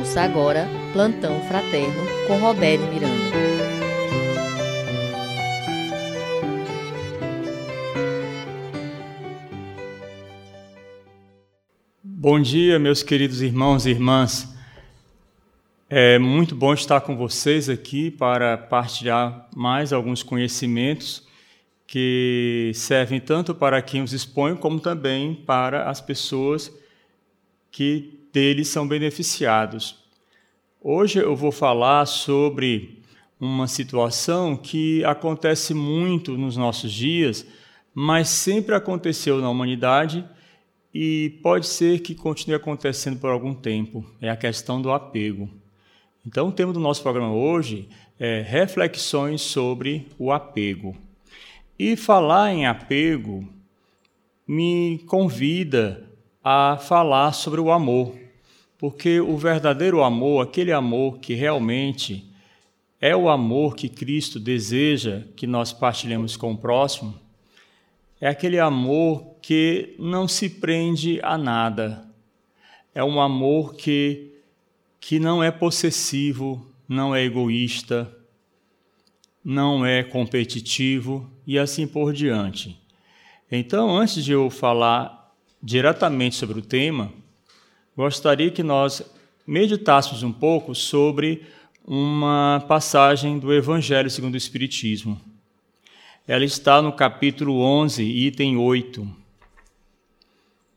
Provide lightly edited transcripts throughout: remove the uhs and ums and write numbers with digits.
Ouça agora Plantão Fraterno com Roberto Miranda. Bom dia, meus queridos irmãos e irmãs. É muito bom estar com vocês aqui para partilhar mais alguns conhecimentos que servem tanto para quem os expõe como também para as pessoas que deles são beneficiados. Hoje eu vou falar sobre uma situação que acontece muito nos nossos dias, mas sempre aconteceu na humanidade e pode ser que continue acontecendo por algum tempo. É a questão do apego. Então, o tema do nosso programa hoje é reflexões sobre o apego. E falar em apego me convida a falar sobre o amor, porque o verdadeiro amor, aquele amor que realmente é o amor que Cristo deseja que nós partilhemos com o próximo, é aquele amor que não se prende a nada. É um amor que não é possessivo, não é egoísta, não é competitivo e assim por diante. Então, antes de eu falar diretamente sobre o tema, gostaria que nós meditássemos um pouco sobre uma passagem do Evangelho segundo o Espiritismo. Ela está no capítulo 11, item 8.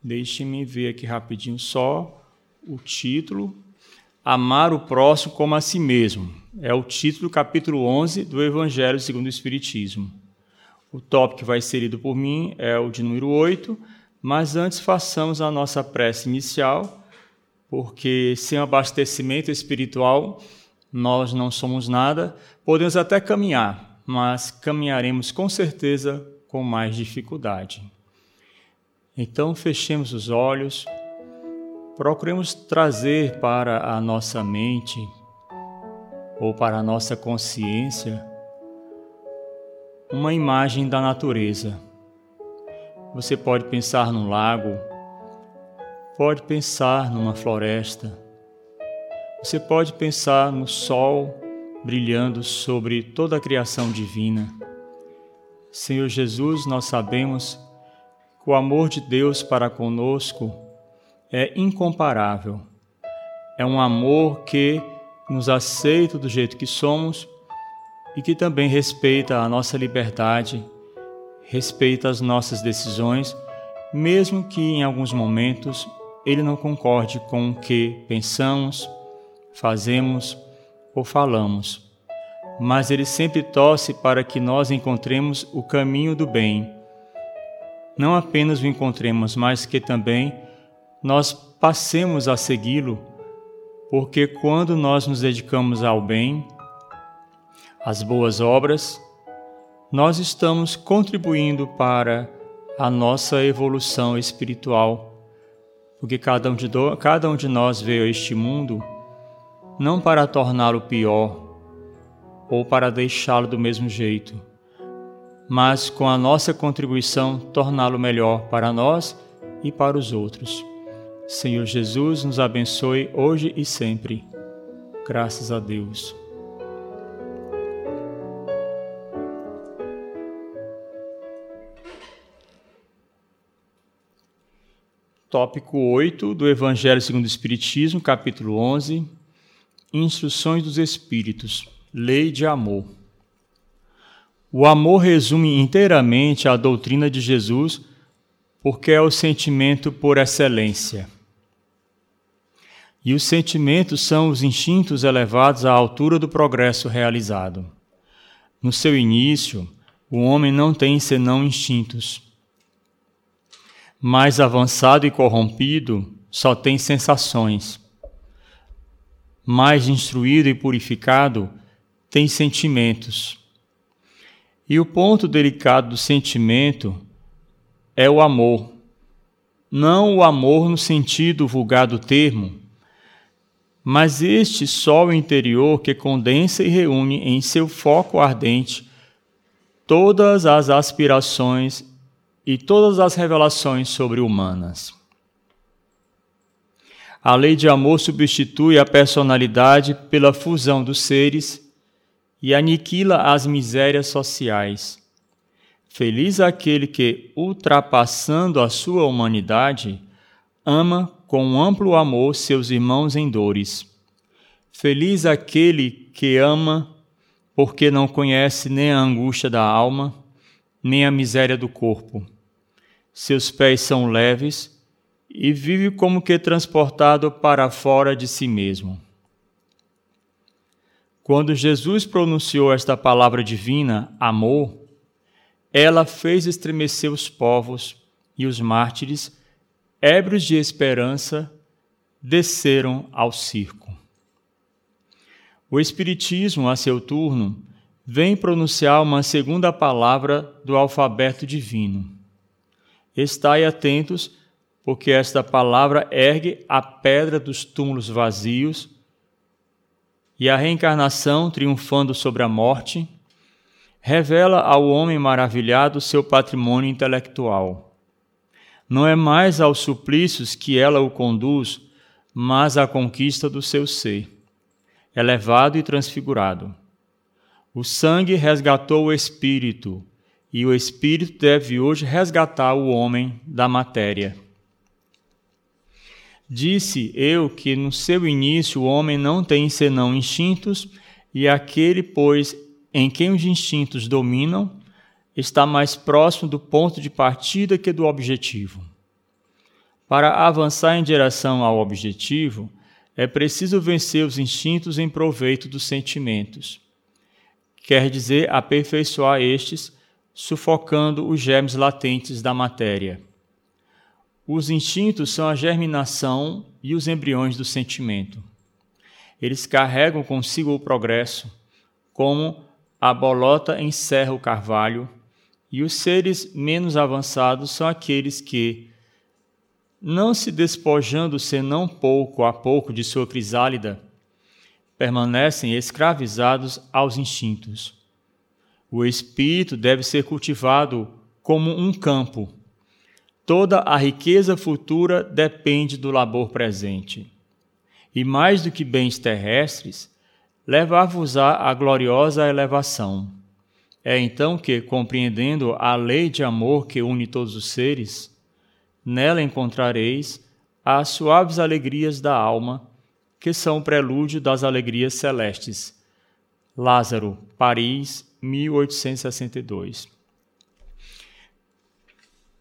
Deixe-me ver aqui rapidinho só o título. Amar o próximo como a si mesmo. É o título do capítulo 11 do Evangelho segundo o Espiritismo. O tópico que vai ser lido por mim é o de número 8, mas antes façamos a nossa prece inicial, porque sem abastecimento espiritual nós não somos nada. Podemos até caminhar, mas caminharemos com certeza com mais dificuldade. Então, fechemos os olhos, procuremos trazer para a nossa mente ou para a nossa consciência uma imagem da natureza. Você pode pensar num lago, pode pensar numa floresta, você pode pensar no sol brilhando sobre toda a criação divina. Senhor Jesus, nós sabemos que o amor de Deus para conosco é incomparável. É um amor que nos aceita do jeito que somos e que também respeita a nossa liberdade, respeita as nossas decisões, mesmo que em alguns momentos ele não concorde com o que pensamos, fazemos ou falamos, mas ele sempre torce para que nós encontremos o caminho do bem. Não apenas o encontremos, mas que também nós passemos a segui-lo, porque quando nós nos dedicamos ao bem, às boas obras, nós estamos contribuindo para a nossa evolução espiritual, porque cada um de nós veio a este mundo não para torná-lo pior ou para deixá-lo do mesmo jeito, mas com a nossa contribuição torná-lo melhor para nós e para os outros. Senhor Jesus, nos abençoe hoje e sempre. Graças a Deus. Tópico 8 do Evangelho segundo o Espiritismo, capítulo 11. Instruções dos Espíritos, Lei de Amor. O amor resume inteiramente a doutrina de Jesus, porque é o sentimento por excelência. E os sentimentos são os instintos elevados à altura do progresso realizado. No seu início, o homem não tem senão instintos. Mais avançado e corrompido, só tem sensações. Mais instruído e purificado, tem sentimentos. E o ponto delicado do sentimento é o amor. Não o amor no sentido vulgar do termo, mas este sol interior que condensa e reúne em seu foco ardente todas as aspirações e todas as revelações sobre-humanas. a lei de amor substitui a personalidade pela fusão dos seres e aniquila as misérias sociais. Feliz aquele que, ultrapassando a sua humanidade, ama com amplo amor seus irmãos em dores. Feliz aquele que ama porque não conhece nem a angústia da alma, nem a miséria do corpo. Seus pés são leves e vive como que transportado para fora de si mesmo. Quando Jesus pronunciou esta palavra divina, amor, ela fez estremecer os povos e os mártires, ébrios de esperança, desceram ao circo. O Espiritismo, a seu turno, vem pronunciar uma segunda palavra do alfabeto divino. Estai atentos, porque esta palavra ergue a pedra dos túmulos vazios e a reencarnação, triunfando sobre a morte, revela ao homem maravilhado seu patrimônio intelectual. Não é mais aos suplícios que ela o conduz, mas à conquista do seu ser, elevado e transfigurado. O sangue resgatou o espírito, e o espírito deve hoje resgatar o homem da matéria. Disse eu que no seu início o homem não tem senão instintos, e aquele, pois, em quem os instintos dominam, está mais próximo do ponto de partida que do objetivo. Para avançar em direção ao objetivo, é preciso vencer os instintos em proveito dos sentimentos. Quer dizer, aperfeiçoar estes, sufocando os germes latentes da matéria. Os instintos são a germinação e os embriões do sentimento. Eles carregam consigo o progresso, como a bolota encerra o carvalho, e os seres menos avançados são aqueles que, não se despojando senão pouco a pouco de sua crisálida, permanecem escravizados aos instintos. O espírito deve ser cultivado como um campo. Toda a riqueza futura depende do labor presente. E mais do que bens terrestres, levar-vos-á a gloriosa elevação. É então que, compreendendo a lei de amor que une todos os seres, nela encontrareis as suaves alegrias da alma, que são o prelúdio das alegrias celestes. Lázaro, Paris, 1862.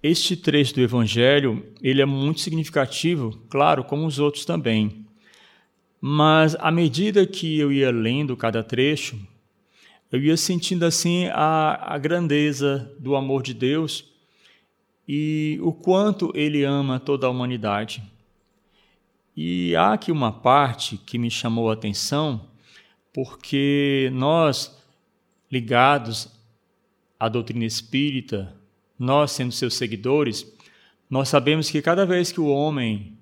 Este trecho do Evangelho, ele é muito significativo, claro, como os outros também. Mas, à medida que eu ia lendo cada trecho, eu ia sentindo assim a grandeza do amor de Deus, e o quanto ele ama toda a humanidade. E há aqui uma parte que me chamou a atenção, porque nós, ligados à doutrina espírita, nós sendo seus seguidores, nós sabemos que cada vez que o homem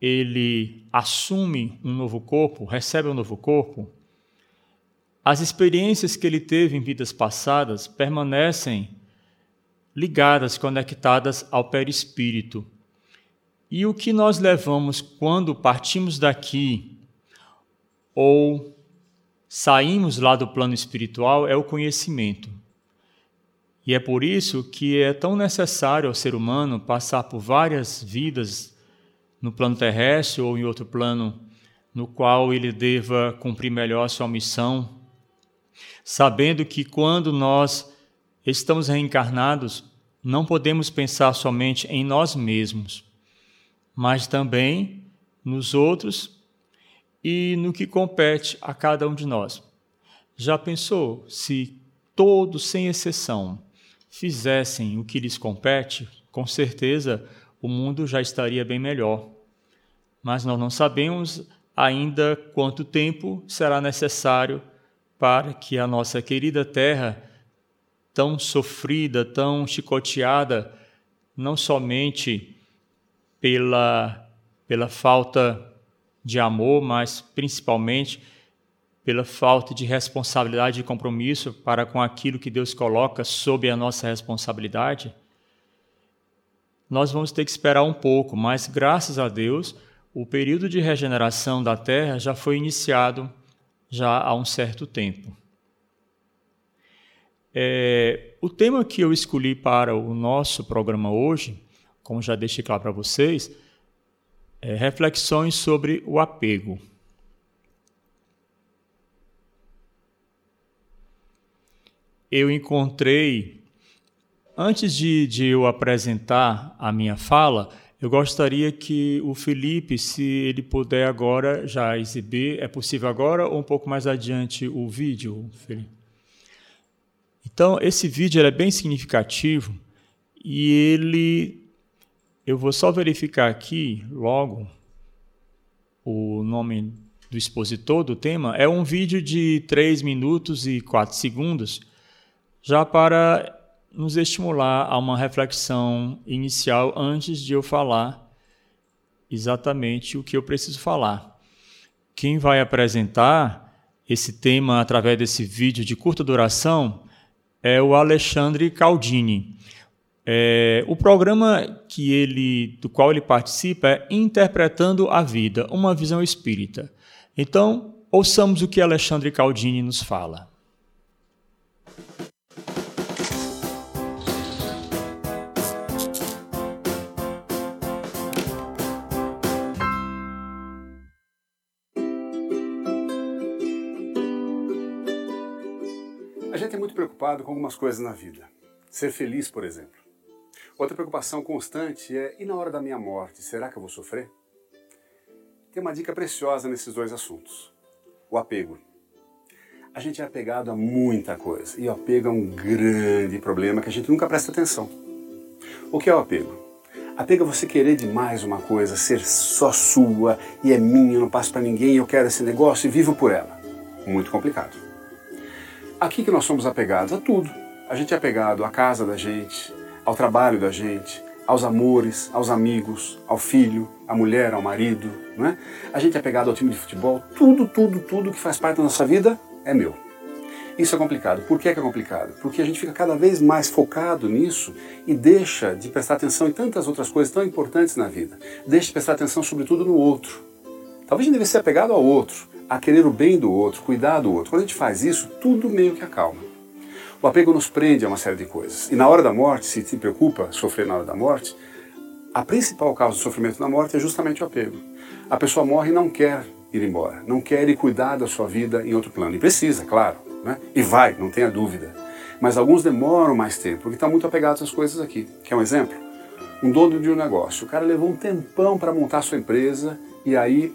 ele assume um novo corpo, recebe um novo corpo, as experiências que ele teve em vidas passadas permanecem ligadas, conectadas ao perispírito. E o que nós levamos quando partimos daqui ou saímos lá do plano espiritual é o conhecimento. E é por isso que é tão necessário ao ser humano passar por várias vidas no plano terrestre ou em outro plano no qual ele deva cumprir melhor a sua missão, sabendo que quando nós estamos reencarnados, não podemos pensar somente em nós mesmos, mas também nos outros e no que compete a cada um de nós. Já pensou se todos, sem exceção, fizessem o que lhes compete? Com certeza o mundo já estaria bem melhor. Mas nós não sabemos ainda quanto tempo será necessário para que a nossa querida Terra, tão sofrida, tão chicoteada, não somente pela falta de amor, mas principalmente pela falta de responsabilidade e compromisso para com aquilo que Deus coloca sob a nossa responsabilidade, nós vamos ter que esperar um pouco, mas graças a Deus, O período de regeneração da Terra já foi iniciado já há um certo tempo. O tema que eu escolhi para o nosso programa hoje, como já deixei claro para vocês, é reflexões sobre o apego. Eu encontrei, antes de eu apresentar a minha fala, eu gostaria que o Felipe, se ele puder agora já exibir, é possível agora ou um pouco mais adiante o vídeo, Felipe? Então, esse vídeo ele é bem significativo e eu vou só verificar aqui logo o nome do expositor do tema. É um vídeo de 3 minutos e 4 segundos, já para nos estimular a uma reflexão inicial antes de eu falar exatamente o que eu preciso falar. Quem vai apresentar esse tema através desse vídeo de curta duração é o Alexandre Caldini. O programa do qual ele participa é Interpretando a Vida, uma Visão Espírita. Então, ouçamos o que Alexandre Caldini nos fala. A gente é muito preocupado com algumas coisas na vida. Ser feliz, por exemplo. Outra preocupação constante é, e na hora da minha morte, será que eu vou sofrer? Tem uma dica preciosa nesses dois assuntos. O apego. A gente é apegado a muita coisa. E o apego é um grande problema que a gente nunca presta atenção. O que é o apego? Apego é você querer demais uma coisa, ser só sua, e é minha, eu não passo pra ninguém, eu quero esse negócio e vivo por ela. Muito complicado. Aqui que nós somos apegados a tudo. A gente é apegado à casa da gente, ao trabalho da gente, aos amores, aos amigos, ao filho, à mulher, ao marido, não é? A gente é apegado ao time de futebol, tudo que faz parte da nossa vida é meu. Isso é complicado. Por que é complicado? Porque a gente fica cada vez mais focado nisso e deixa de prestar atenção em tantas outras coisas tão importantes na vida. Deixa de prestar atenção sobretudo no outro. Talvez a gente devesse ser apegado ao outro, a querer o bem do outro, cuidar do outro. Quando a gente faz isso, tudo meio que acalma. O apego nos prende a uma série de coisas. E na hora da morte, se te preocupa sofrer na hora da morte, a principal causa do sofrimento na morte é justamente o apego. A pessoa morre e não quer ir embora, não quer ir cuidar da sua vida em outro plano. E precisa, claro, né? E vai, não tenha dúvida. Mas alguns demoram mais tempo, porque estão muito apegados às coisas aqui. Quer um exemplo? Um dono de um negócio. O cara levou um tempão para montar sua empresa e aí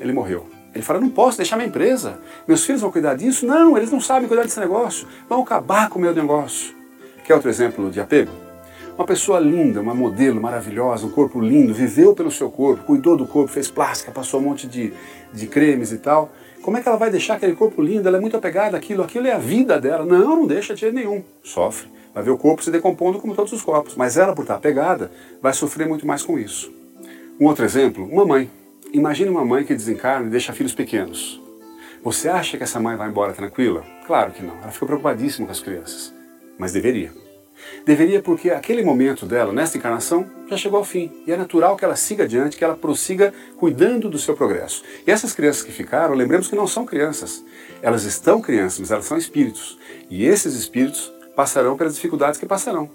ele morreu. Ele fala, não posso deixar minha empresa, meus filhos vão cuidar disso? Não, eles não sabem cuidar desse negócio, vão acabar com o meu negócio. Quer outro exemplo de apego? Uma pessoa linda, uma modelo maravilhosa, um corpo lindo, viveu pelo seu corpo, cuidou do corpo, fez plástica, passou um monte de cremes e tal. Como é que ela vai deixar aquele corpo lindo? Ela é muito apegada àquilo, aquilo é a vida dela. Não, não deixa de jeito nenhum, sofre. Vai ver o corpo se decompondo como todos os corpos, mas ela, por estar apegada, vai sofrer muito mais com isso. Um outro exemplo, uma mãe. Imagine uma mãe que desencarna e deixa filhos pequenos. Você acha que essa mãe vai embora tranquila? Claro que não. Ela ficou preocupadíssima com as crianças. Mas deveria. Deveria porque aquele momento dela, nesta encarnação, já chegou ao fim. E é natural que ela siga adiante, que ela prossiga cuidando do seu progresso. E essas crianças que ficaram, lembremos que não são crianças. Elas estão crianças, mas elas são espíritos. E esses espíritos passarão pelas dificuldades que passarão.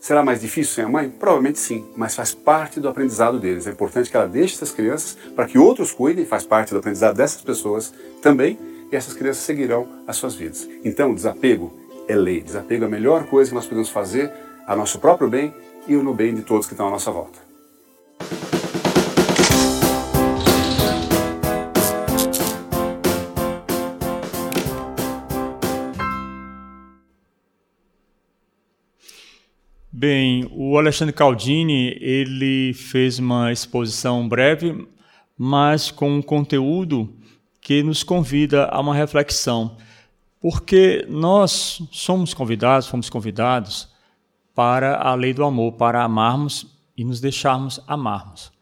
Será mais difícil sem a mãe? Provavelmente sim, mas faz parte do aprendizado deles. É importante que ela deixe essas crianças para que outros cuidem, faz parte do aprendizado dessas pessoas também, e essas crianças seguirão as suas vidas. Então, desapego é lei. Desapego é a melhor coisa que nós podemos fazer a nosso próprio bem e no bem de todos que estão à nossa volta. Bem, o Alexandre Caldini, ele fez uma exposição breve, mas com um conteúdo que nos convida a uma reflexão. Porque nós fomos convidados para a lei do amor, para amarmos e nos deixarmos amarmos.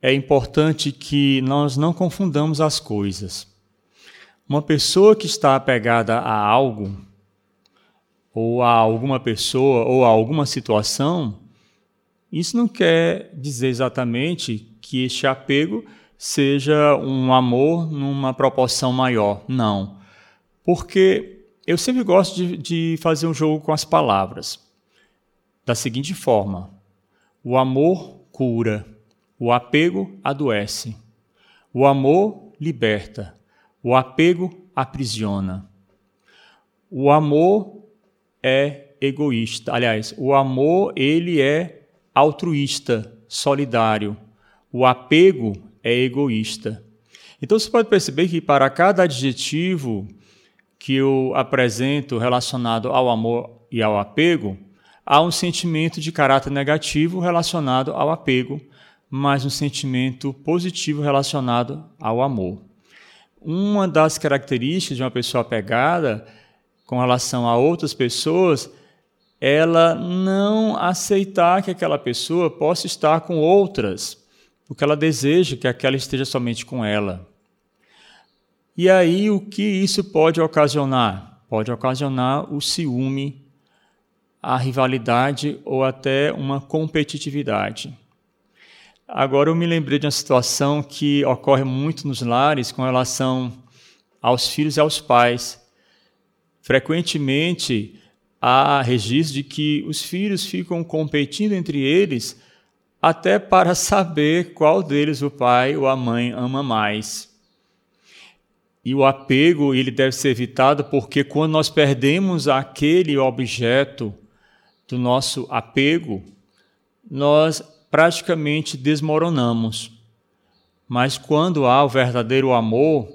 É importante que nós não confundamos as coisas. Uma pessoa que está apegada a algo, ou a alguma pessoa, ou a alguma situação, Isso não quer dizer exatamente que este apego seja um amor numa proporção maior, não. Porque eu sempre gosto de fazer um jogo com as palavras. Da seguinte forma: o amor cura, o apego adoece, o amor liberta, o apego aprisiona. O amor é egoísta, aliás, o amor ele é altruísta, solidário, o apego é egoísta. Então você pode perceber que para cada adjetivo que eu apresento relacionado ao amor e ao apego, há um sentimento de caráter negativo relacionado ao apego, mas um sentimento positivo relacionado ao amor. Uma das características de uma pessoa apegada com relação a outras pessoas, ela não aceitar que aquela pessoa possa estar com outras, porque ela deseja que aquela esteja somente com ela. E aí, o que isso pode ocasionar? Pode ocasionar o ciúme, a rivalidade ou até uma competitividade. Agora, eu me lembrei de uma situação que ocorre muito nos lares com relação aos filhos e aos pais. Frequentemente, há registro de que os filhos ficam competindo entre eles até para saber qual deles o pai ou a mãe ama mais. E o apego ele deve ser evitado porque quando nós perdemos aquele objeto do nosso apego, nós praticamente desmoronamos. Mas quando há o verdadeiro amor,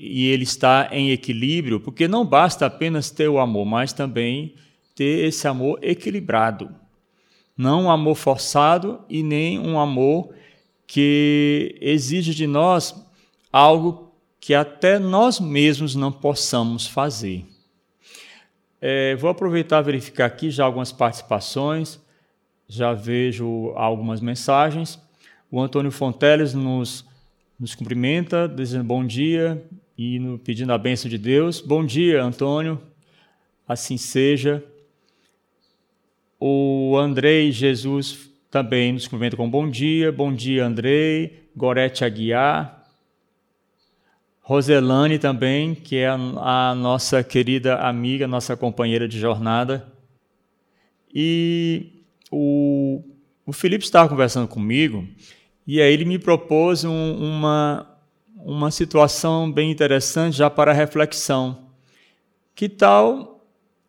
e ele está em equilíbrio, porque não basta apenas ter o amor, mas também ter esse amor equilibrado. Não um amor forçado e nem um amor que exige de nós algo que até nós mesmos não possamos fazer. Vou aproveitar e verificar aqui já algumas participações, já vejo algumas mensagens. O Antônio Fonteles nos cumprimenta, dizendo bom dia, e pedindo a bênção de Deus. Bom dia, Antônio. Assim seja. O Andrei Jesus também nos cumprimenta com bom dia. Bom dia, Andrei. Gorete Aguiar. Roselane também, que é a nossa querida amiga, nossa companheira de jornada. E o Felipe estava conversando comigo, e aí ele me propôs uma situação bem interessante já para reflexão. Que tal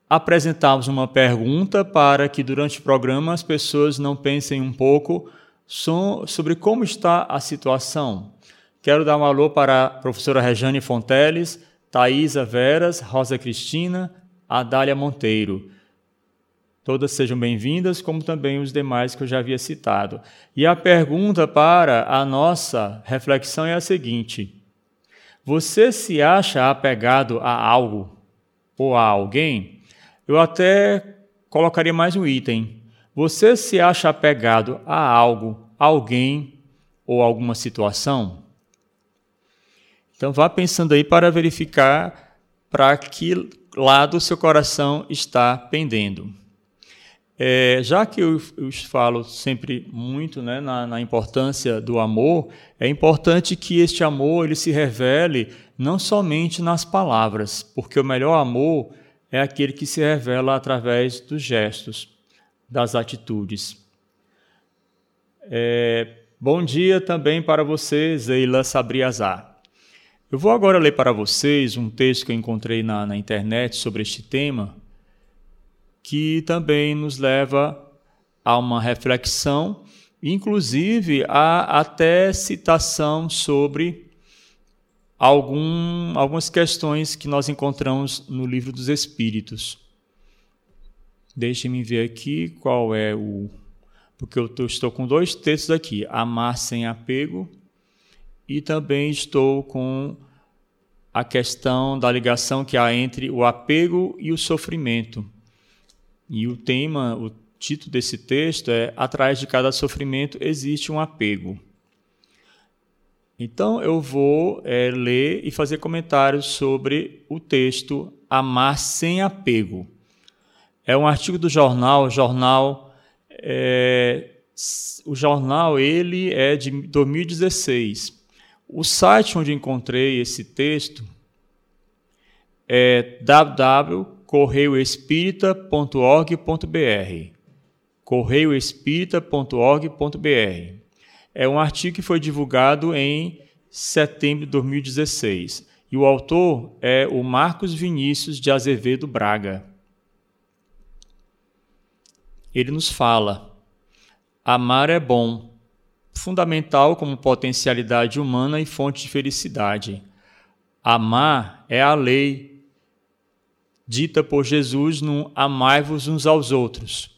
apresentarmos uma pergunta para que durante o programa as pessoas não pensem um pouco sobre como está a situação? Quero dar um alô para a professora Rejane Fonteles, Thaisa Veras, Rosa Cristina, Adália Monteiro. Todas sejam bem-vindas, como também os demais que eu já havia citado. E a pergunta para a nossa reflexão é a seguinte: você se acha apegado a algo ou a alguém? Eu até colocaria mais um item. Você se acha apegado a algo, alguém ou alguma situação? Então vá pensando aí para verificar para que lado o seu coração está pendendo. Já que eu falo sempre muito, né, na importância do amor, é importante que este amor ele se revele não somente nas palavras, porque o melhor amor é aquele que se revela através dos gestos, das atitudes. Bom dia também para você, Zeila Sabriazar. Eu vou agora ler para vocês um texto que eu encontrei na internet sobre este tema, que também nos leva a uma reflexão, inclusive a até citação sobre algumas questões que nós encontramos no Livro dos Espíritos. Deixe-me ver aqui qual é o... Porque eu estou com dois textos aqui, Amar Sem Apego, e também estou com a questão da ligação que há entre o apego e o sofrimento. E o tema, o título desse texto é Atrás de Cada Sofrimento Existe um Apego. Então eu vou ler e fazer comentários sobre o texto Amar Sem Apego. É um artigo do jornal o jornal ele é de 2016. O site onde encontrei esse texto é www.correioespírita.org.br. CorreioEspírita.org.br. É um artigo que foi divulgado em setembro de 2016. E o autor é o Marcos Vinícius de Azevedo Braga. Ele nos fala: amar é bom, fundamental como potencialidade humana e fonte de felicidade. Amar é a lei dita por Jesus no amai-vos uns aos outros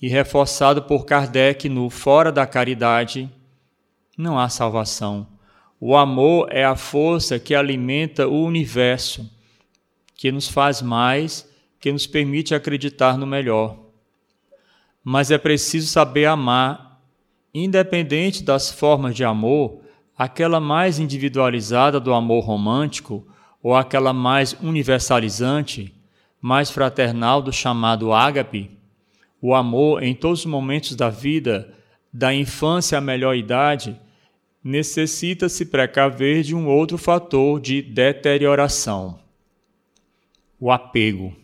e reforçado por Kardec no fora da caridade não há salvação. O amor é a força que alimenta o universo, que nos faz mais, que nos permite acreditar no melhor. Mas é preciso saber amar, independente das formas de amor, aquela mais individualizada do amor romântico ou aquela mais universalizante, mais fraternal do chamado ágape. O amor em todos os momentos da vida, da infância à melhor idade, necessita se precaver de um outro fator de deterioração: o apego.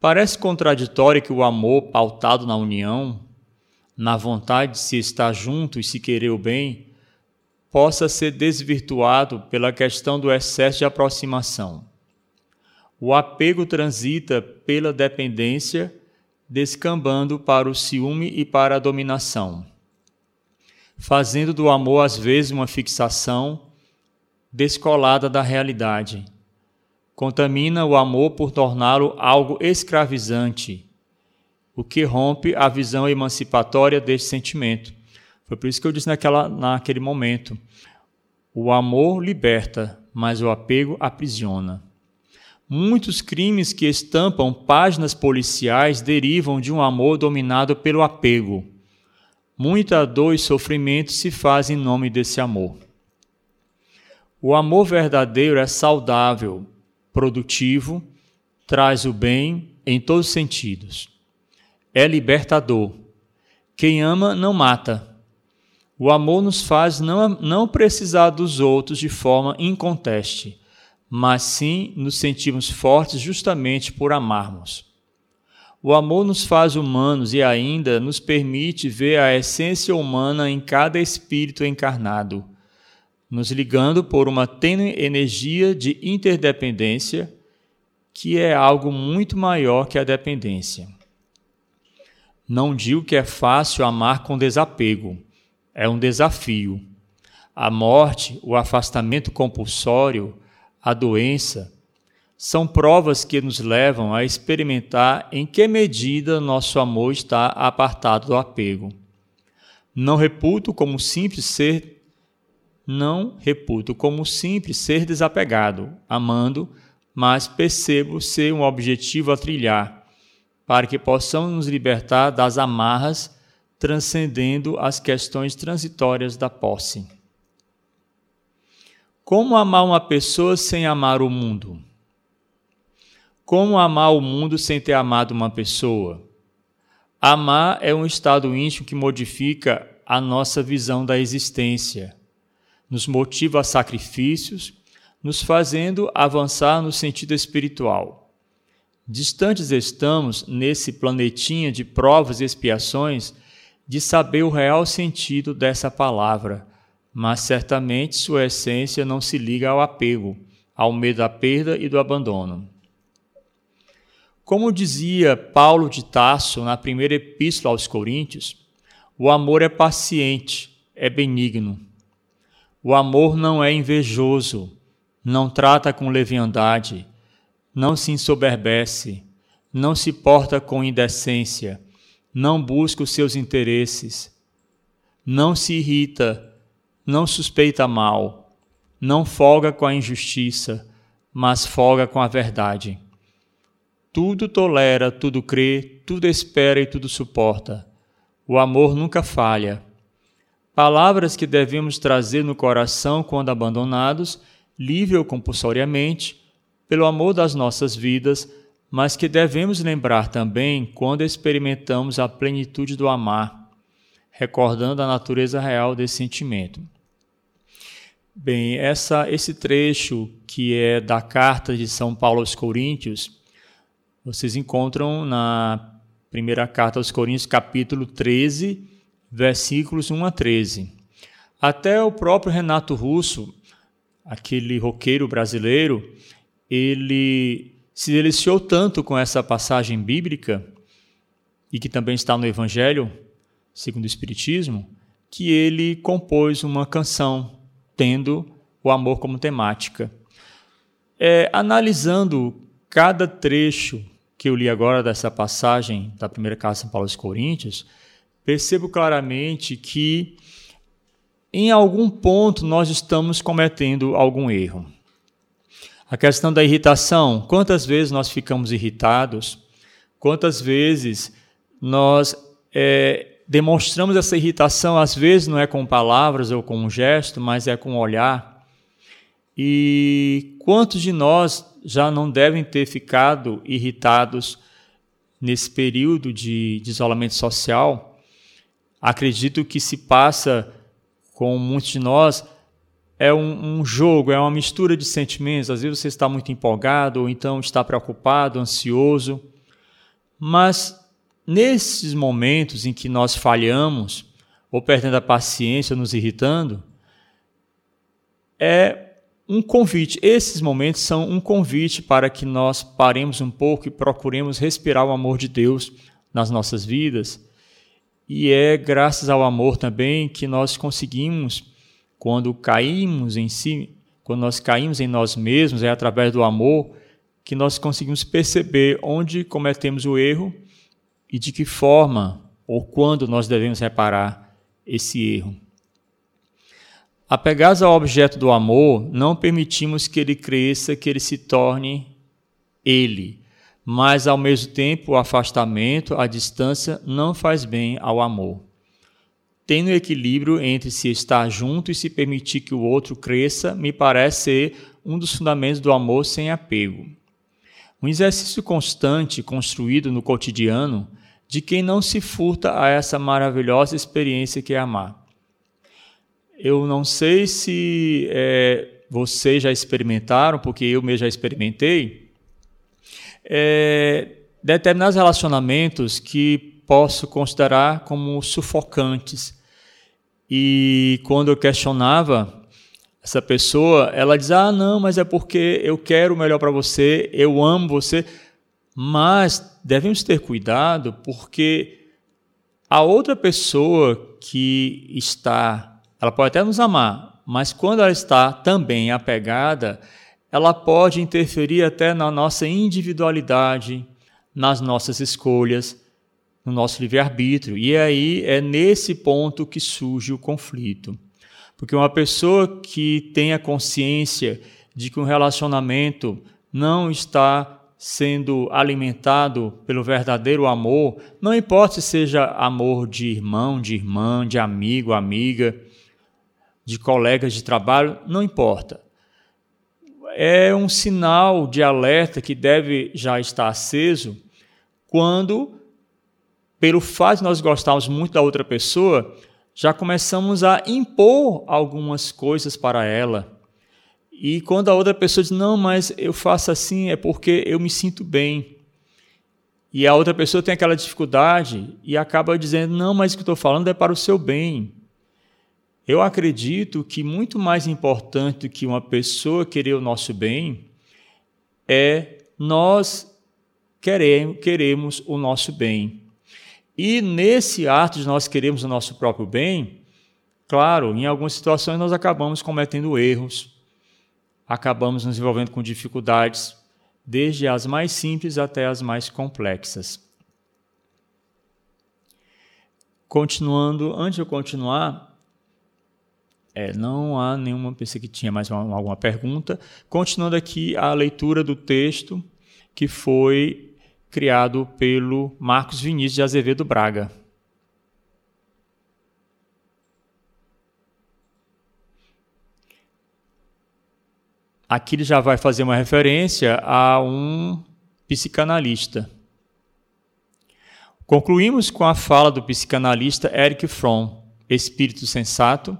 Parece contraditório que o amor pautado na união, na vontade de se estar junto e se querer o bem, possa ser desvirtuado pela questão do excesso de aproximação. O apego transita pela dependência, descambando para o ciúme e para a dominação, fazendo do amor às vezes uma fixação descolada da realidade. Contamina o amor por torná-lo algo escravizante, o que rompe a visão emancipatória deste sentimento. Foi por isso que eu disse naquele momento: o amor liberta, mas o apego aprisiona. Muitos crimes que estampam páginas policiais derivam de um amor dominado pelo apego. Muita dor e sofrimento se faz em nome desse amor. O amor verdadeiro é saudável, produtivo, traz o bem em todos os sentidos. É libertador. Quem ama não mata. O amor nos faz não precisar dos outros de forma inconteste, mas sim nos sentirmos fortes justamente por amarmos. O amor nos faz humanos e ainda nos permite ver a essência humana em cada espírito encarnado, nos ligando por uma tênue energia de interdependência, que é algo muito maior que a dependência. Não digo que é fácil amar com desapego, é um desafio. A morte, o afastamento compulsório, a doença, são provas que nos levam a experimentar em que medida nosso amor está apartado do apego. Não reputo como simples ser desapegado, amando, mas percebo ser um objetivo a trilhar, para que possamos nos libertar das amarras, transcendendo as questões transitórias da posse. Como amar uma pessoa sem amar o mundo? Como amar o mundo sem ter amado uma pessoa? Amar é um estado íntimo que modifica a nossa visão da existência, nos motiva a sacrifícios, nos fazendo avançar no sentido espiritual. Distantes estamos, nesse planetinha de provas e expiações, de saber o real sentido dessa palavra, mas certamente sua essência não se liga ao apego, ao medo da perda e do abandono. Como dizia Paulo de Tarso na primeira epístola aos Coríntios, o amor é paciente, é benigno. O amor não é invejoso, não trata com leviandade, não se ensoberbece, não se porta com indecência, não busca os seus interesses, não se irrita, não suspeita mal, não folga com a injustiça, mas folga com a verdade. Tudo tolera, tudo crê, tudo espera e tudo suporta. O amor nunca falha. Palavras que devemos trazer no coração quando abandonados, livre ou compulsoriamente, pelo amor das nossas vidas, mas que devemos lembrar também quando experimentamos a plenitude do amar, recordando a natureza real desse sentimento. Bem, esse trecho que é da carta de São Paulo aos Coríntios, vocês encontram na primeira carta aos Coríntios, capítulo 13, versículos 1 a 13. Até o próprio Renato Russo, aquele roqueiro brasileiro, ele se deliciou tanto com essa passagem bíblica, e que também está no Evangelho segundo o Espiritismo, que ele compôs uma canção tendo o amor como temática. Analisando cada trecho que eu li agora dessa passagem da primeira carta de São Paulo aos Coríntios, percebo claramente que em algum ponto nós estamos cometendo algum erro. A questão da irritação, quantas vezes nós ficamos irritados, quantas vezes nós demonstramos essa irritação, às vezes não é com palavras ou com um gesto, mas é com um olhar. E quantos de nós já não devem ter ficado irritados nesse período de isolamento social? Acredito que se passa com muitos de nós, é um jogo, é uma mistura de sentimentos. Às vezes você está muito empolgado, ou então está preocupado, ansioso. Mas nesses momentos em que nós falhamos, ou perdendo a paciência, nos irritando, um convite, esses momentos são um convite para que nós paremos um pouco e procuremos respirar o amor de Deus nas nossas vidas. E é graças ao amor também que nós conseguimos, quando caímos em si, quando nós caímos em nós mesmos, é através do amor que nós conseguimos perceber onde cometemos o erro e de que forma ou quando nós devemos reparar esse erro. Apegados ao objeto do amor, não permitimos que ele cresça, que ele se torne ele. Mas, ao mesmo tempo, o afastamento, a distância, não faz bem ao amor. Tendo equilíbrio entre se estar junto e se permitir que o outro cresça, me parece ser um dos fundamentos do amor sem apego. Um exercício constante, construído no cotidiano, de quem não se furta a essa maravilhosa experiência que é amar. Eu não sei se vocês já experimentaram, porque eu mesmo já experimentei, determinados relacionamentos que posso considerar como sufocantes. E quando eu questionava essa pessoa, ela dizia, não, mas é porque eu quero o melhor para você, eu amo você. Mas devemos ter cuidado, porque a outra pessoa que está... Ela pode até nos amar, mas quando ela está também apegada, ela pode interferir até na nossa individualidade, nas nossas escolhas, no nosso livre-arbítrio. E aí é nesse ponto que surge o conflito. Porque uma pessoa que tem a consciência de que um relacionamento não está sendo alimentado pelo verdadeiro amor, não importa se seja amor de irmão, de irmã, de amigo, amiga, de colegas de trabalho, não importa. É um sinal de alerta que deve já estar aceso quando, pelo fato de nós gostarmos muito da outra pessoa, já começamos a impor algumas coisas para ela. E quando a outra pessoa diz, não, mas eu faço assim é porque eu me sinto bem. E a outra pessoa tem aquela dificuldade e acaba dizendo, não, mas o que eu estou falando é para o seu bem. Eu acredito que muito mais importante do que uma pessoa querer o nosso bem é nós queremos o nosso bem. E nesse ato de nós queremos o nosso próprio bem, claro, em algumas situações nós acabamos cometendo erros, acabamos nos envolvendo com dificuldades, desde as mais simples até as mais complexas. Continuando, antes de eu continuar... não há nenhuma, pensei que tinha mais alguma pergunta. Continuando aqui a leitura do texto que foi criado pelo Marcos Vinícius de Azevedo Braga. Aqui ele já vai fazer uma referência a um psicanalista. Concluímos com a fala do psicanalista Erich Fromm, espírito sensato,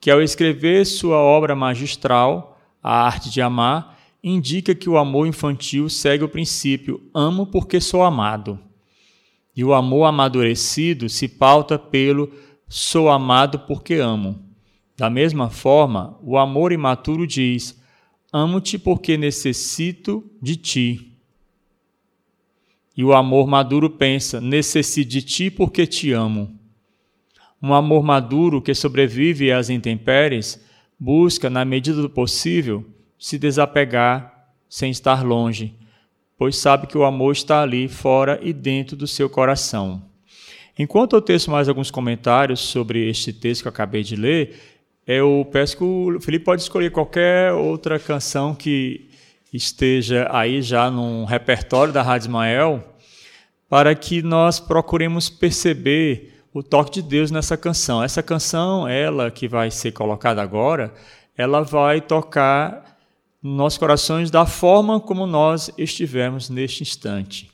que ao escrever sua obra magistral, A Arte de Amar, indica que o amor infantil segue o princípio amo porque sou amado. E o amor amadurecido se pauta pelo sou amado porque amo. Da mesma forma, o amor imaturo diz amo-te porque necessito de ti. E o amor maduro pensa necessito de ti porque te amo. Um amor maduro que sobrevive às intempéries busca, na medida do possível, se desapegar sem estar longe, pois sabe que o amor está ali, fora e dentro do seu coração. Enquanto eu teço mais alguns comentários sobre este texto que eu acabei de ler, eu peço que o Felipe pode escolher qualquer outra canção que esteja aí já num repertório da Rádio Ismael, para que nós procuremos perceber o toque de Deus nessa canção. Essa canção, ela que vai ser colocada agora, ela vai tocar nossos corações da forma como nós estivermos neste instante.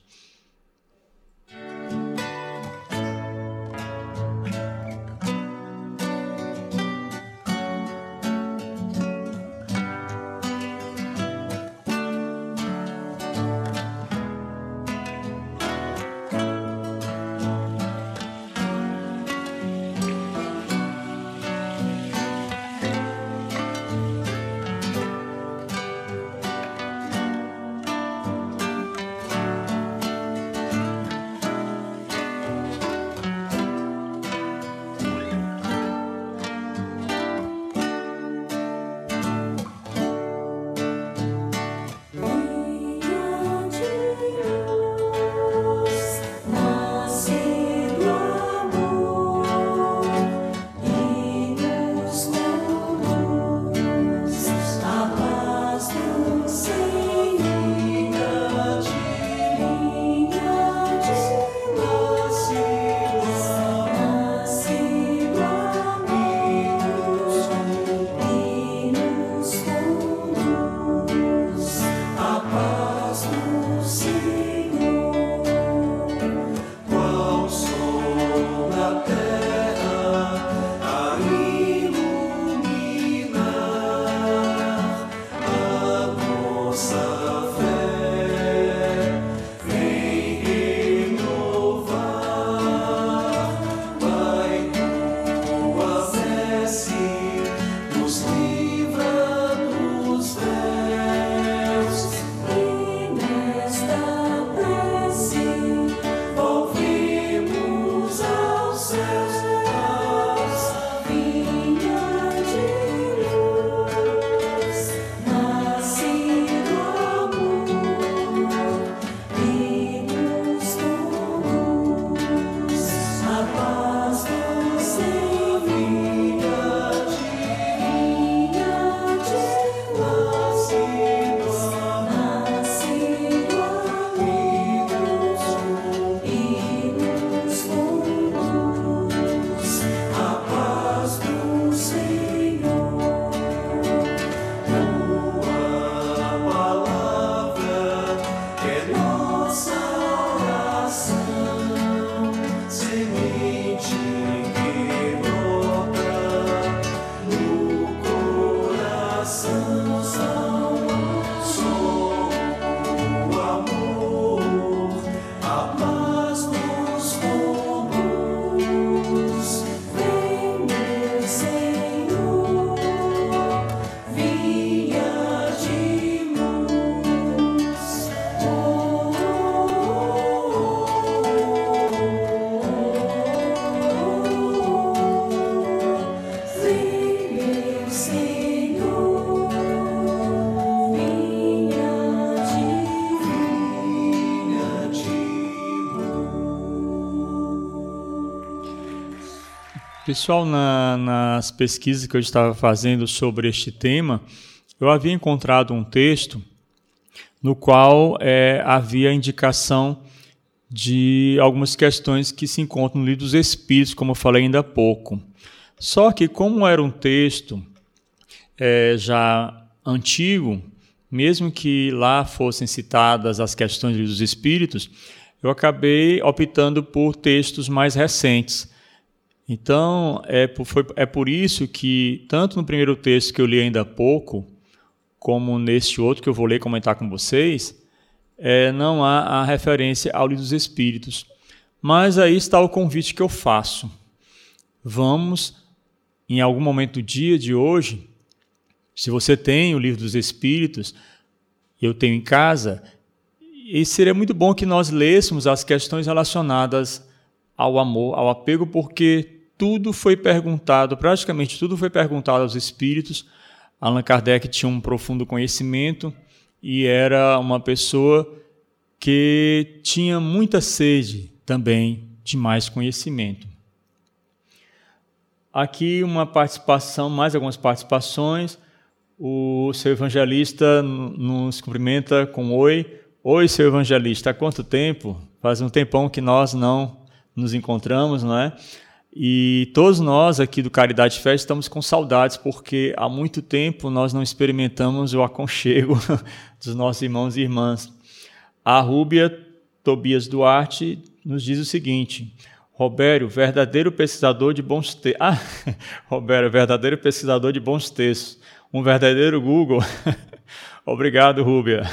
Pessoal, nas pesquisas que eu estava fazendo sobre este tema, eu havia encontrado um texto no qual havia indicação de algumas questões que se encontram no Livro dos Espíritos, como eu falei ainda há pouco. Só que, como era um texto já antigo, mesmo que lá fossem citadas as questões dos espíritos, eu acabei optando por textos mais recentes. Então, é por isso que, tanto no primeiro texto que eu li ainda há pouco, como neste outro que eu vou ler e comentar com vocês, não há a referência ao Livro dos Espíritos. Mas aí está o convite que eu faço. Vamos, em algum momento do dia de hoje, se você tem o Livro dos Espíritos, eu tenho em casa, e seria muito bom que nós lêssemos as questões relacionadas ao amor, ao apego, porque tudo foi perguntado, praticamente tudo foi perguntado aos espíritos. Allan Kardec tinha um profundo conhecimento e era uma pessoa que tinha muita sede também de mais conhecimento. Aqui uma participação, mais algumas participações. O seu evangelista nos cumprimenta com oi. Oi, seu evangelista, há quanto tempo? Faz um tempão que nós não nos encontramos, não é? E todos nós aqui do Caridade Fest estamos com saudades, porque há muito tempo nós não experimentamos o aconchego dos nossos irmãos e irmãs. A Rúbia Tobias Duarte nos diz o seguinte: Robério, verdadeiro pesquisador de bons textos. Ah, Robério, verdadeiro pesquisador de bons textos. Um verdadeiro Google. Obrigado, Rúbia.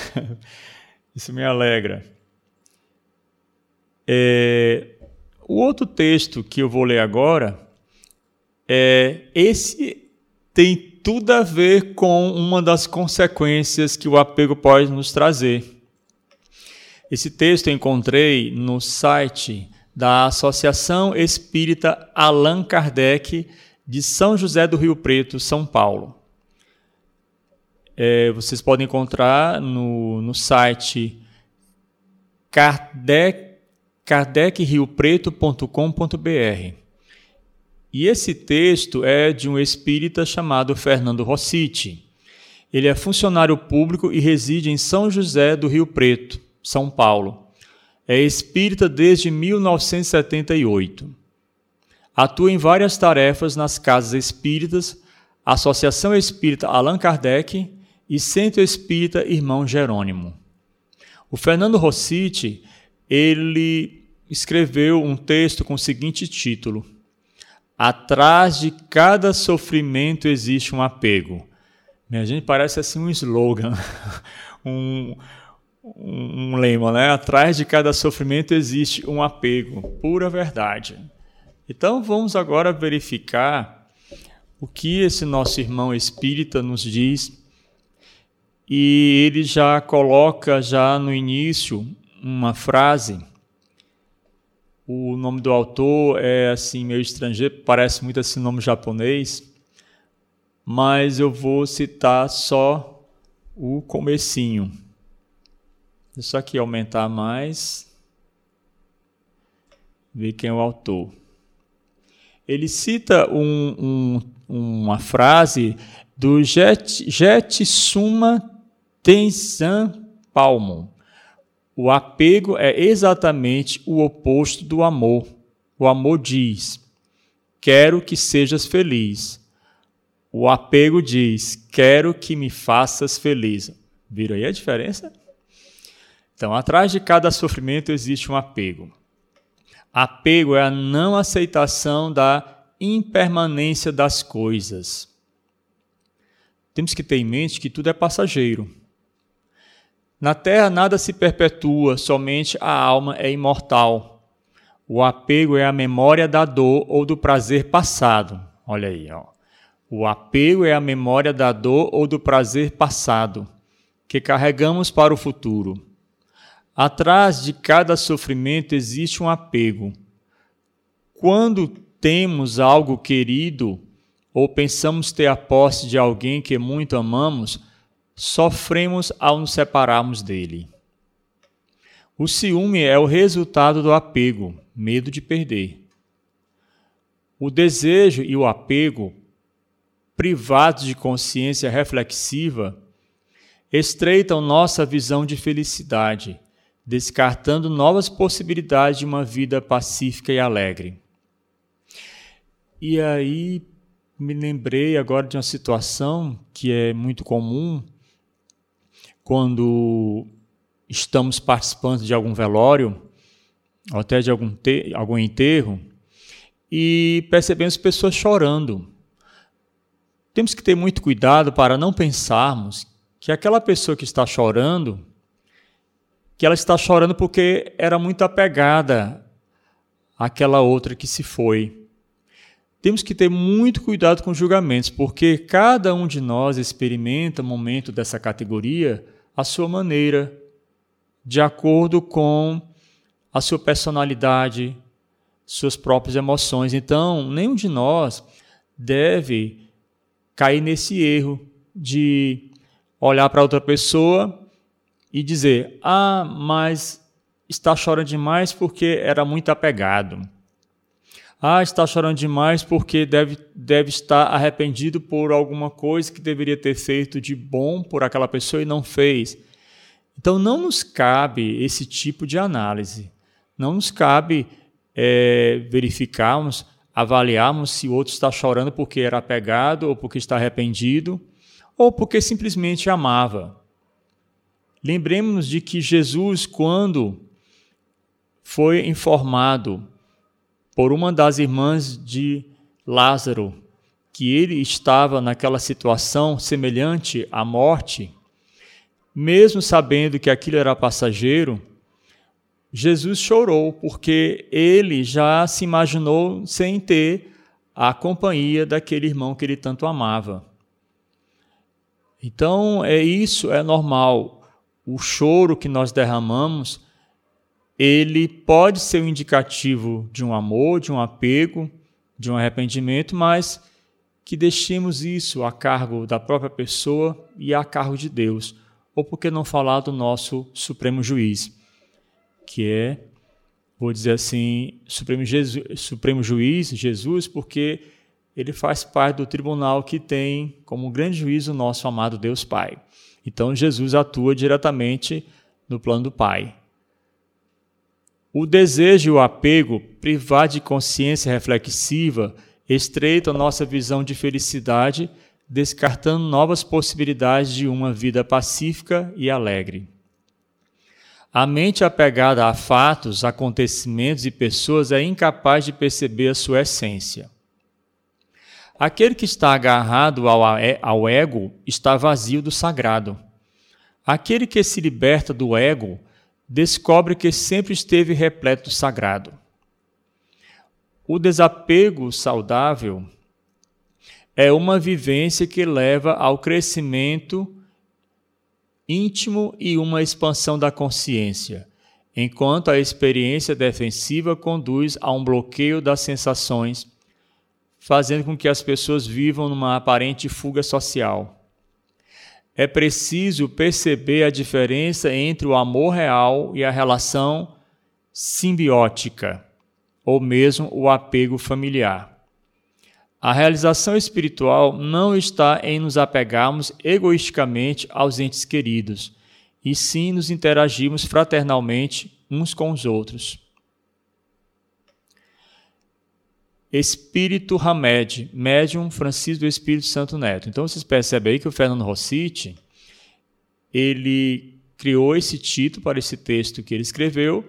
Isso me alegra. O outro texto que eu vou ler agora, esse tem tudo a ver com uma das consequências que o apego pode nos trazer. Esse texto eu encontrei no site da Associação Espírita Allan Kardec de São José do Rio Preto, São Paulo. Vocês podem encontrar no site CorreioEspírita.org.br. E esse texto é de um espírita chamado Fernando Rossitti. Ele é funcionário público e reside em São José do Rio Preto, São Paulo. É espírita desde 1978. Atua em várias tarefas nas casas espíritas, Associação Espírita Allan Kardec e Centro Espírita Irmão Jerônimo. O Fernando Rossitti, ele escreveu um texto com o seguinte título: Atrás de cada sofrimento existe um apego. Minha gente, parece assim um slogan, um lema, né? Atrás de cada sofrimento existe um apego, pura verdade. Então vamos agora verificar o que esse nosso irmão espírita nos diz. E ele já coloca já no início uma frase. O nome do autor é assim meio estrangeiro, parece muito assim nome japonês, mas eu vou citar só o comecinho. Deixa eu aqui aumentar mais, ver quem é o autor. Ele cita uma frase do Jetsunma Tenzin Palmo. O apego é exatamente o oposto do amor. O amor diz: quero que sejas feliz. O apego diz: quero que me faças feliz. Viram aí a diferença? Então, atrás de cada sofrimento existe um apego. Apego é a não aceitação da impermanência das coisas. Temos que ter em mente que tudo é passageiro. Na terra nada se perpetua, somente a alma é imortal. O apego é a memória da dor ou do prazer passado. Olha aí, ó. O apego é a memória da dor ou do prazer passado, que carregamos para o futuro. Atrás de cada sofrimento existe um apego. Quando temos algo querido ou pensamos ter a posse de alguém que muito amamos, sofremos ao nos separarmos dele. O ciúme é o resultado do apego, medo de perder. O desejo e o apego, privados de consciência reflexiva, estreitam nossa visão de felicidade, descartando novas possibilidades de uma vida pacífica e alegre. E aí me lembrei agora de uma situação que é muito comum, quando estamos participando de algum velório, ou até de algum enterro, e percebemos pessoas chorando. Temos que ter muito cuidado para não pensarmos que aquela pessoa que está chorando, que ela está chorando porque era muito apegada àquela outra que se foi. Temos que ter muito cuidado com julgamentos, porque cada um de nós experimenta o momento dessa categoria à sua maneira, de acordo com a sua personalidade, suas próprias emoções. Então, nenhum de nós deve cair nesse erro de olhar para outra pessoa e dizer, mas está chorando demais porque era muito apegado. Está chorando demais porque deve estar arrependido por alguma coisa que deveria ter feito de bom por aquela pessoa e não fez. Então não nos cabe esse tipo de análise. Não nos cabe verificarmos, avaliarmos se o outro está chorando porque era apegado ou porque está arrependido ou porque simplesmente amava. Lembremos-nos de que Jesus, quando foi informado por uma das irmãs de Lázaro que ele estava naquela situação semelhante à morte, mesmo sabendo que aquilo era passageiro, Jesus chorou porque ele já se imaginou sem ter a companhia daquele irmão que ele tanto amava. Então, isso é normal. O choro que nós derramamos, ele pode ser um indicativo de um amor, de um apego, de um arrependimento, mas que deixemos isso a cargo da própria pessoa e a cargo de Deus. Ou por que não falar do nosso Supremo Juiz, que é, vou dizer assim, Supremo Juiz, Jesus, porque ele faz parte do tribunal que tem como grande juiz o nosso amado Deus Pai. Então, Jesus atua diretamente no plano do Pai. O desejo e o apego, privar de consciência reflexiva, estreitam nossa visão de felicidade, descartando novas possibilidades de uma vida pacífica e alegre. A mente apegada a fatos, acontecimentos e pessoas é incapaz de perceber a sua essência. Aquele que está agarrado ao ego está vazio do sagrado. Aquele que se liberta do ego descobre que sempre esteve repleto do sagrado. O desapego saudável é uma vivência que leva ao crescimento íntimo e uma expansão da consciência, enquanto a experiência defensiva conduz a um bloqueio das sensações, fazendo com que as pessoas vivam numa aparente fuga social. É preciso perceber a diferença entre o amor real e a relação simbiótica, ou mesmo o apego familiar. A realização espiritual não está em nos apegarmos egoisticamente aos entes queridos, e sim nos interagirmos fraternalmente uns com os outros. Espírito Hamed, médium Francisco do Espírito Santo Neto. Então vocês percebem aí que o Fernando Rossitti, ele criou esse título para esse texto que ele escreveu,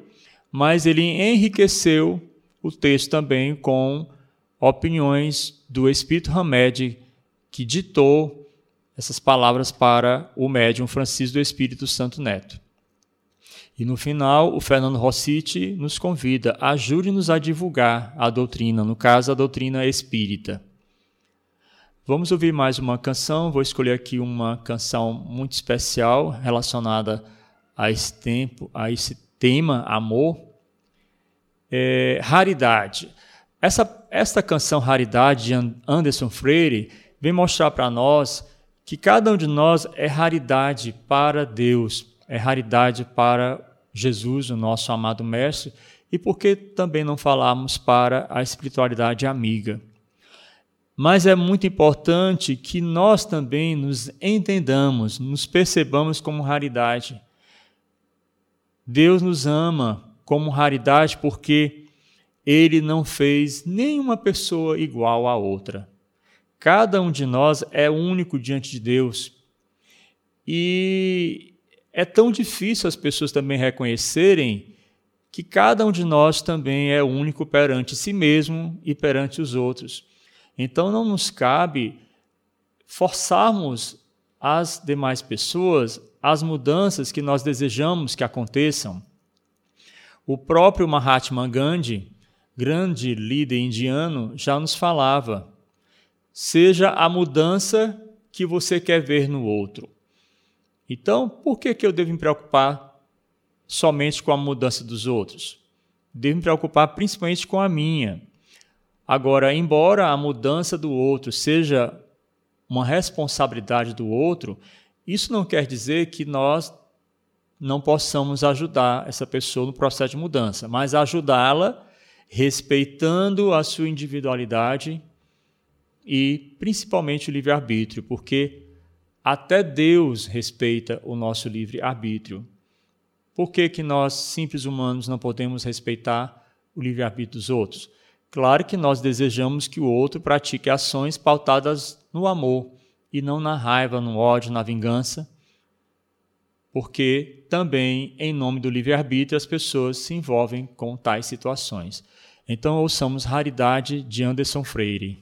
mas ele enriqueceu o texto também com opiniões do Espírito Hamed, que ditou essas palavras para o médium Francisco do Espírito Santo Neto. E no final, o Fernando Rossitti nos convida, ajude-nos a divulgar a doutrina, no caso a doutrina espírita. Vamos ouvir mais uma canção, vou escolher aqui uma canção muito especial relacionada a esse tema, amor. Raridade. Esta canção Raridade de Anderson Freire vem mostrar para nós que cada um de nós é raridade para Deus. É raridade para Jesus, o nosso amado Mestre, e por que também não falarmos para a espiritualidade amiga? Mas é muito importante que nós também nos entendamos, nos percebamos como raridade. Deus nos ama como raridade porque Ele não fez nenhuma pessoa igual à outra. Cada um de nós é único diante de Deus. E é tão difícil as pessoas também reconhecerem que cada um de nós também é único perante si mesmo e perante os outros. Então, não nos cabe forçarmos as demais pessoas as mudanças que nós desejamos que aconteçam. O próprio Mahatma Gandhi, grande líder indiano, já nos falava: seja a mudança que você quer ver no outro. Então, por que eu devo me preocupar somente com a mudança dos outros? Devo me preocupar principalmente com a minha. Agora, embora a mudança do outro seja uma responsabilidade do outro, isso não quer dizer que nós não possamos ajudar essa pessoa no processo de mudança, mas ajudá-la respeitando a sua individualidade e principalmente o livre-arbítrio, porque até Deus respeita o nosso livre-arbítrio. Por que nós, simples humanos, não podemos respeitar o livre-arbítrio dos outros? Claro que nós desejamos que o outro pratique ações pautadas no amor e não na raiva, no ódio, na vingança, porque também, em nome do livre-arbítrio, as pessoas se envolvem com tais situações. Então, ouçamos Raridade, de Anderson Freire.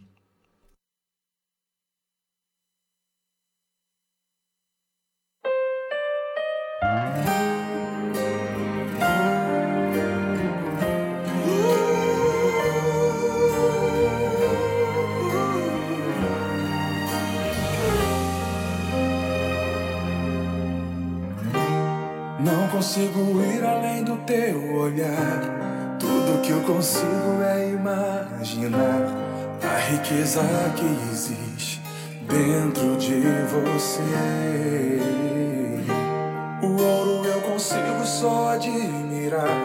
Consigo ir além do teu olhar. Tudo que eu consigo é imaginar a riqueza que existe dentro de você. O ouro eu consigo só admirar,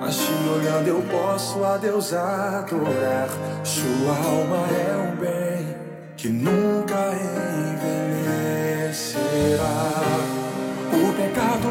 mas te olhando eu posso a Deus adorar. Sua alma é um bem que nunca envelhecerá. O pecado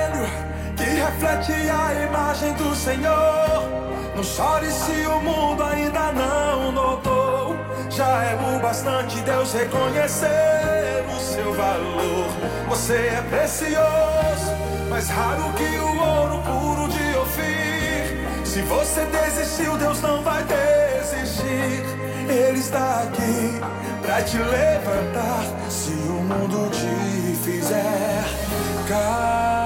que reflete a imagem do Senhor. Não chore se o mundo ainda não notou. Já é o bastante Deus reconhecer o seu valor. Você é precioso, mais raro que o ouro puro de Ofir. Se você desistiu, Deus não vai desistir. Ele está aqui pra te levantar se o mundo te fizer cair.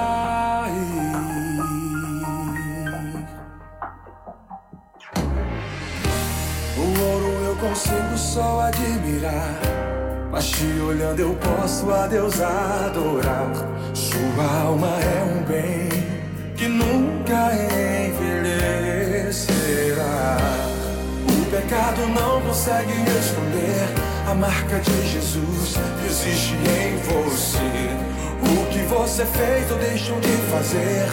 Consigo só admirar, mas te olhando eu posso a Deus adorar. Sua alma é um bem que nunca envelhecerá. O pecado não consegue esconder a marca de Jesus que existe em você. O que você fez ou deixou de fazer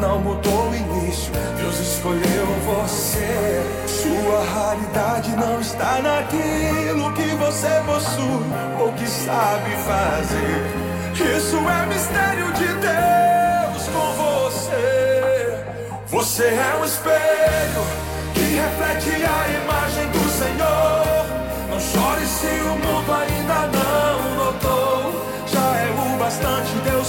não mudou o início, Deus escolheu você. Sua raridade não está naquilo que você possui ou que sabe fazer. Isso é mistério de Deus com você. Você é um espelho que reflete a imagem do Senhor. Não chore se o mundo ainda não notou. Já é o bastante Deus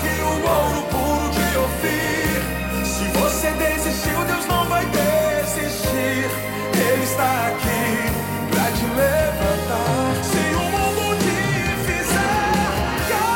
que o ouro puro de Ofir. Se você desistiu, Deus não vai desistir. Ele está aqui pra te levantar se o mundo te fizer cair.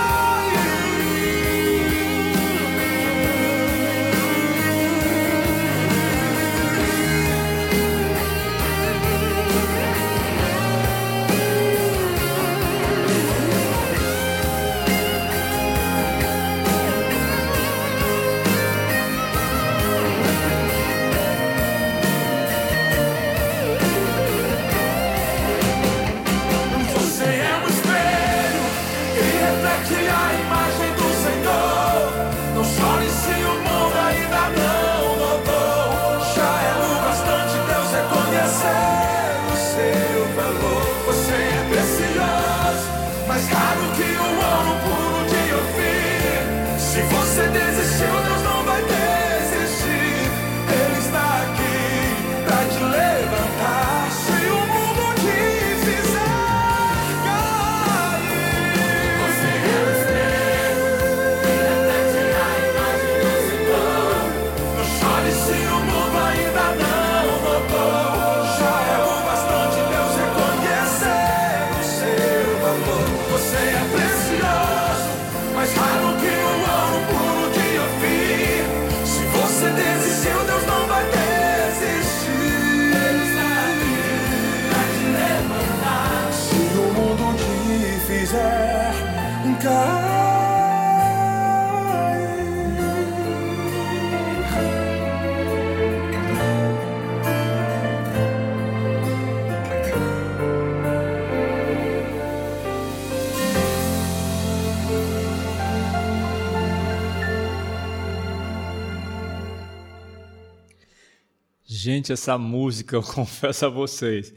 Gente, essa música, eu confesso a vocês,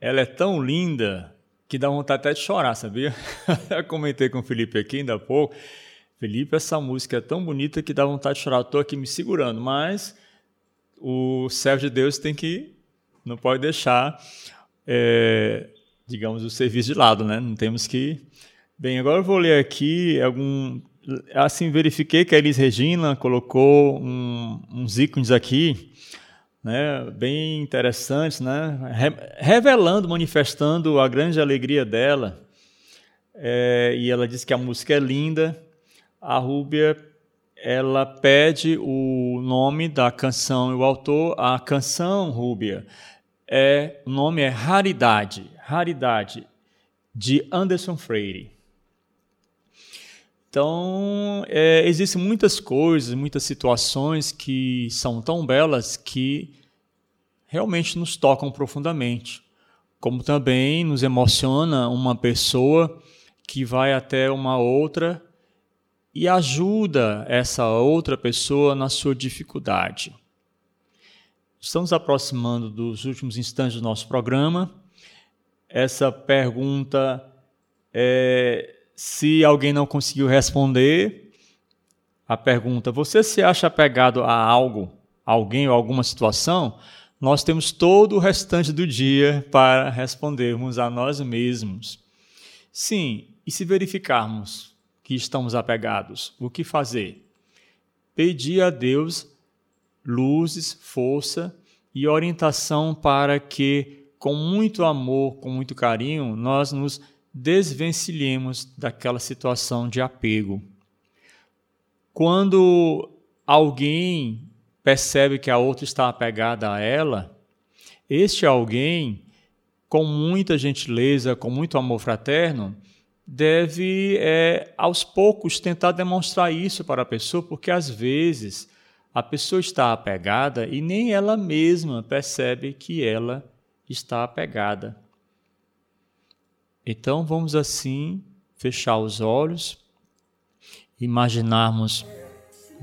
ela é tão linda que dá vontade até de chorar, sabia? Eu comentei com o Felipe aqui ainda há pouco. Felipe, essa música é tão bonita que dá vontade de chorar. Eu tô aqui me segurando, mas o servo de Deus tem que, não pode deixar, digamos, o serviço de lado, né? Não temos que... Bem, agora eu vou ler aqui algum... Assim, verifiquei que a Elis Regina colocou uns ícones aqui, né, bem interessantes, né, revelando, manifestando a grande alegria dela, e ela diz que a música é linda. A Rúbia, ela pede o nome da canção e o autor. A canção, Rúbia, o nome é Raridade, de Anderson Freire. Então, existem muitas coisas, muitas situações que são tão belas que realmente nos tocam profundamente, como também nos emociona uma pessoa que vai até uma outra e ajuda essa outra pessoa na sua dificuldade. Estamos aproximando dos últimos instantes do nosso programa. Essa pergunta Se alguém não conseguiu responder a pergunta, você se acha apegado a algo, alguém ou alguma situação? Nós temos todo o restante do dia para respondermos a nós mesmos. Sim, e se verificarmos que estamos apegados, o que fazer? Pedir a Deus luzes, força e orientação para que, com muito amor, com muito carinho, nós nos desvencilhemos daquela situação de apego. Quando alguém percebe que a outra está apegada a ela, este alguém, com muita gentileza, com muito amor fraterno, deve, aos poucos, tentar demonstrar isso para a pessoa, porque, às vezes, a pessoa está apegada e nem ela mesma percebe que ela está apegada. Então, vamos assim fechar os olhos, imaginarmos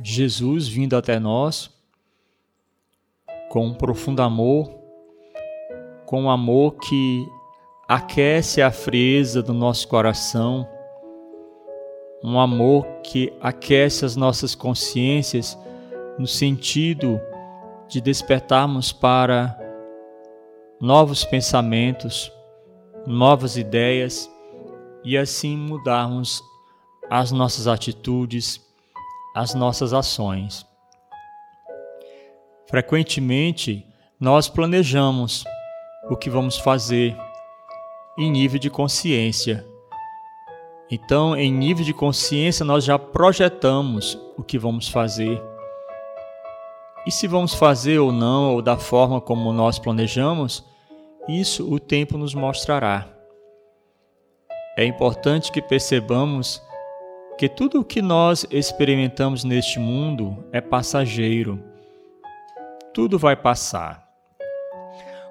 Jesus vindo até nós com um profundo amor, com um amor que aquece a frieza do nosso coração, um amor que aquece as nossas consciências no sentido de despertarmos para novos pensamentos, novas ideias e assim mudarmos as nossas atitudes, as nossas ações. Frequentemente, nós planejamos o que vamos fazer em nível de consciência. Então, em nível de consciência, nós já projetamos o que vamos fazer. E se vamos fazer ou não, ou da forma como nós planejamos, isso o tempo nos mostrará. É importante que percebamos que tudo o que nós experimentamos neste mundo é passageiro. Tudo vai passar.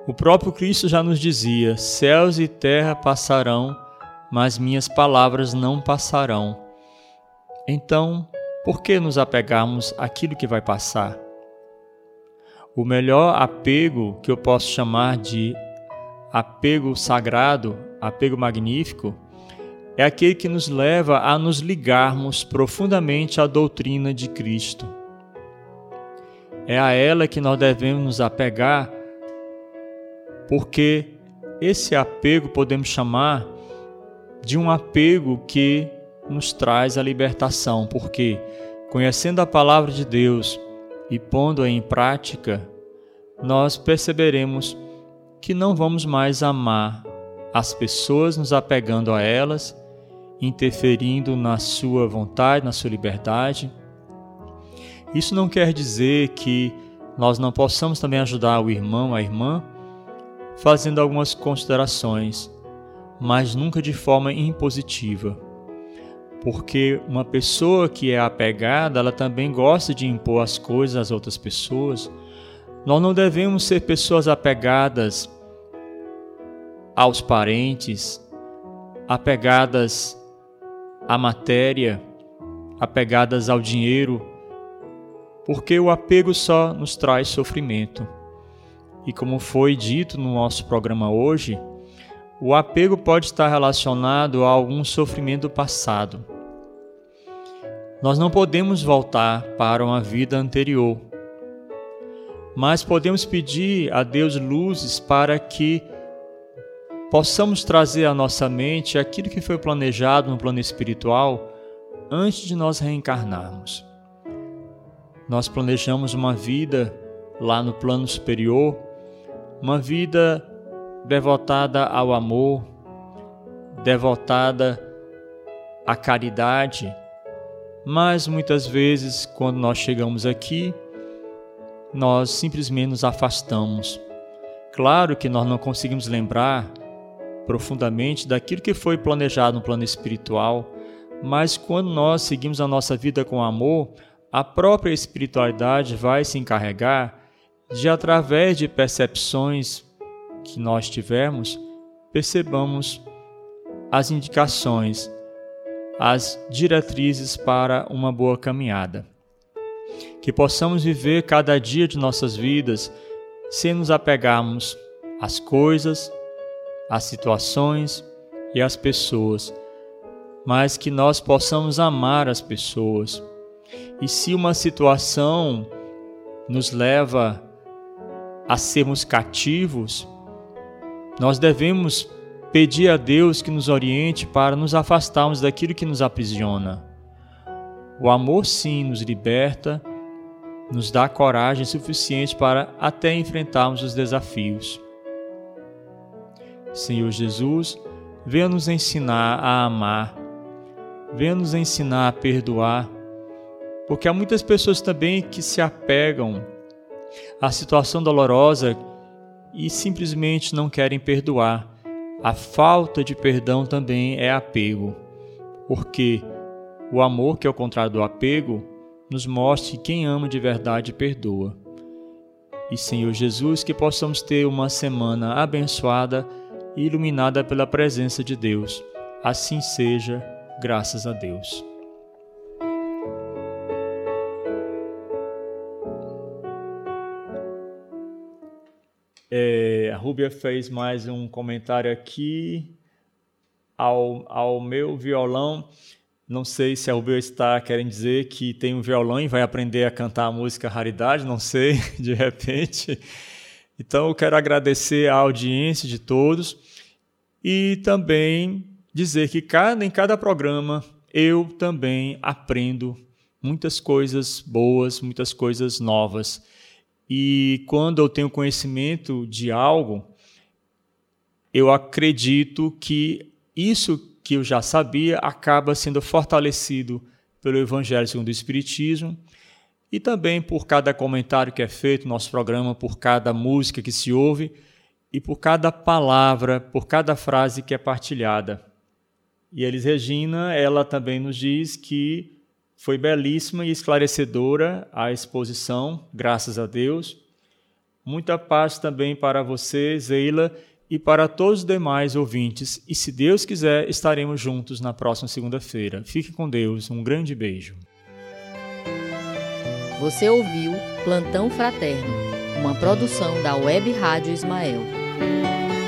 O próprio Cristo já nos dizia: céus e terra passarão, mas minhas palavras não passarão. Então, por que nos apegarmos àquilo que vai passar? O melhor apego, que eu posso chamar de apego sagrado, apego magnífico, é aquele que nos leva a nos ligarmos profundamente à doutrina de Cristo. É a ela que nós devemos nos apegar, porque esse apego podemos chamar de um apego que nos traz a libertação, porque, conhecendo a palavra de Deus e pondo-a em prática, nós perceberemos que não vamos mais amar as pessoas, nos apegando a elas, interferindo na sua vontade, na sua liberdade. Isso não quer dizer que nós não possamos também ajudar o irmão, a irmã, fazendo algumas considerações, mas nunca de forma impositiva. Porque uma pessoa que é apegada, ela também gosta de impor as coisas às outras pessoas. Nós não devemos ser pessoas apegadas aos parentes, apegadas à matéria, apegadas ao dinheiro, porque o apego só nos traz sofrimento. E como foi dito no nosso programa hoje, o apego pode estar relacionado a algum sofrimento passado. Nós não podemos voltar para uma vida anterior, mas podemos pedir a Deus luzes para que possamos trazer à nossa mente aquilo que foi planejado no plano espiritual antes de nós reencarnarmos. Nós planejamos uma vida lá no plano superior, uma vida devotada ao amor, devotada à caridade, mas muitas vezes quando nós chegamos aqui, nós simplesmente nos afastamos. Claro que nós não conseguimos lembrar profundamente daquilo que foi planejado no plano espiritual, mas quando nós seguimos a nossa vida com amor, a própria espiritualidade vai se encarregar de, através de percepções que nós tivermos, percebamos as indicações, as diretrizes para uma boa caminhada. Que possamos viver cada dia de nossas vidas sem nos apegarmos às coisas, às situações e às pessoas, mas que nós possamos amar as pessoas. E se uma situação nos leva a sermos cativos, nós devemos pedir a Deus que nos oriente para nos afastarmos daquilo que nos aprisiona. O amor sim nos liberta, nos dá coragem suficiente para até enfrentarmos os desafios. Senhor Jesus, venha nos ensinar a amar, venha nos ensinar a perdoar, porque há muitas pessoas também que se apegam à situação dolorosa e simplesmente não querem perdoar. A falta de perdão também é apego, porque o amor, que é o contrário do apego, nos mostra que quem ama de verdade perdoa. E Senhor Jesus, que possamos ter uma semana abençoada e iluminada pela presença de Deus. Assim seja, graças a Deus. A Rúbia fez mais um comentário aqui ao meu violão. Não sei se a Rúbia está querendo dizer que tem um violão e vai aprender a cantar a música Raridade, não sei, de repente. Então eu quero agradecer a audiência de todos e também dizer que em cada programa eu também aprendo muitas coisas boas, muitas coisas novas. E quando eu tenho conhecimento de algo, eu acredito que isso que eu já sabia acaba sendo fortalecido pelo Evangelho segundo o Espiritismo e também por cada comentário que é feito no nosso programa, por cada música que se ouve e por cada palavra, por cada frase que é partilhada. E Elis Regina, ela também nos diz que foi belíssima e esclarecedora a exposição, graças a Deus. Muita paz também para você, Zeila, e para todos os demais ouvintes. E se Deus quiser, estaremos juntos na próxima segunda-feira. Fique com Deus, um grande beijo. Você ouviu Plantão Fraterno, uma produção da Web Rádio Ismael.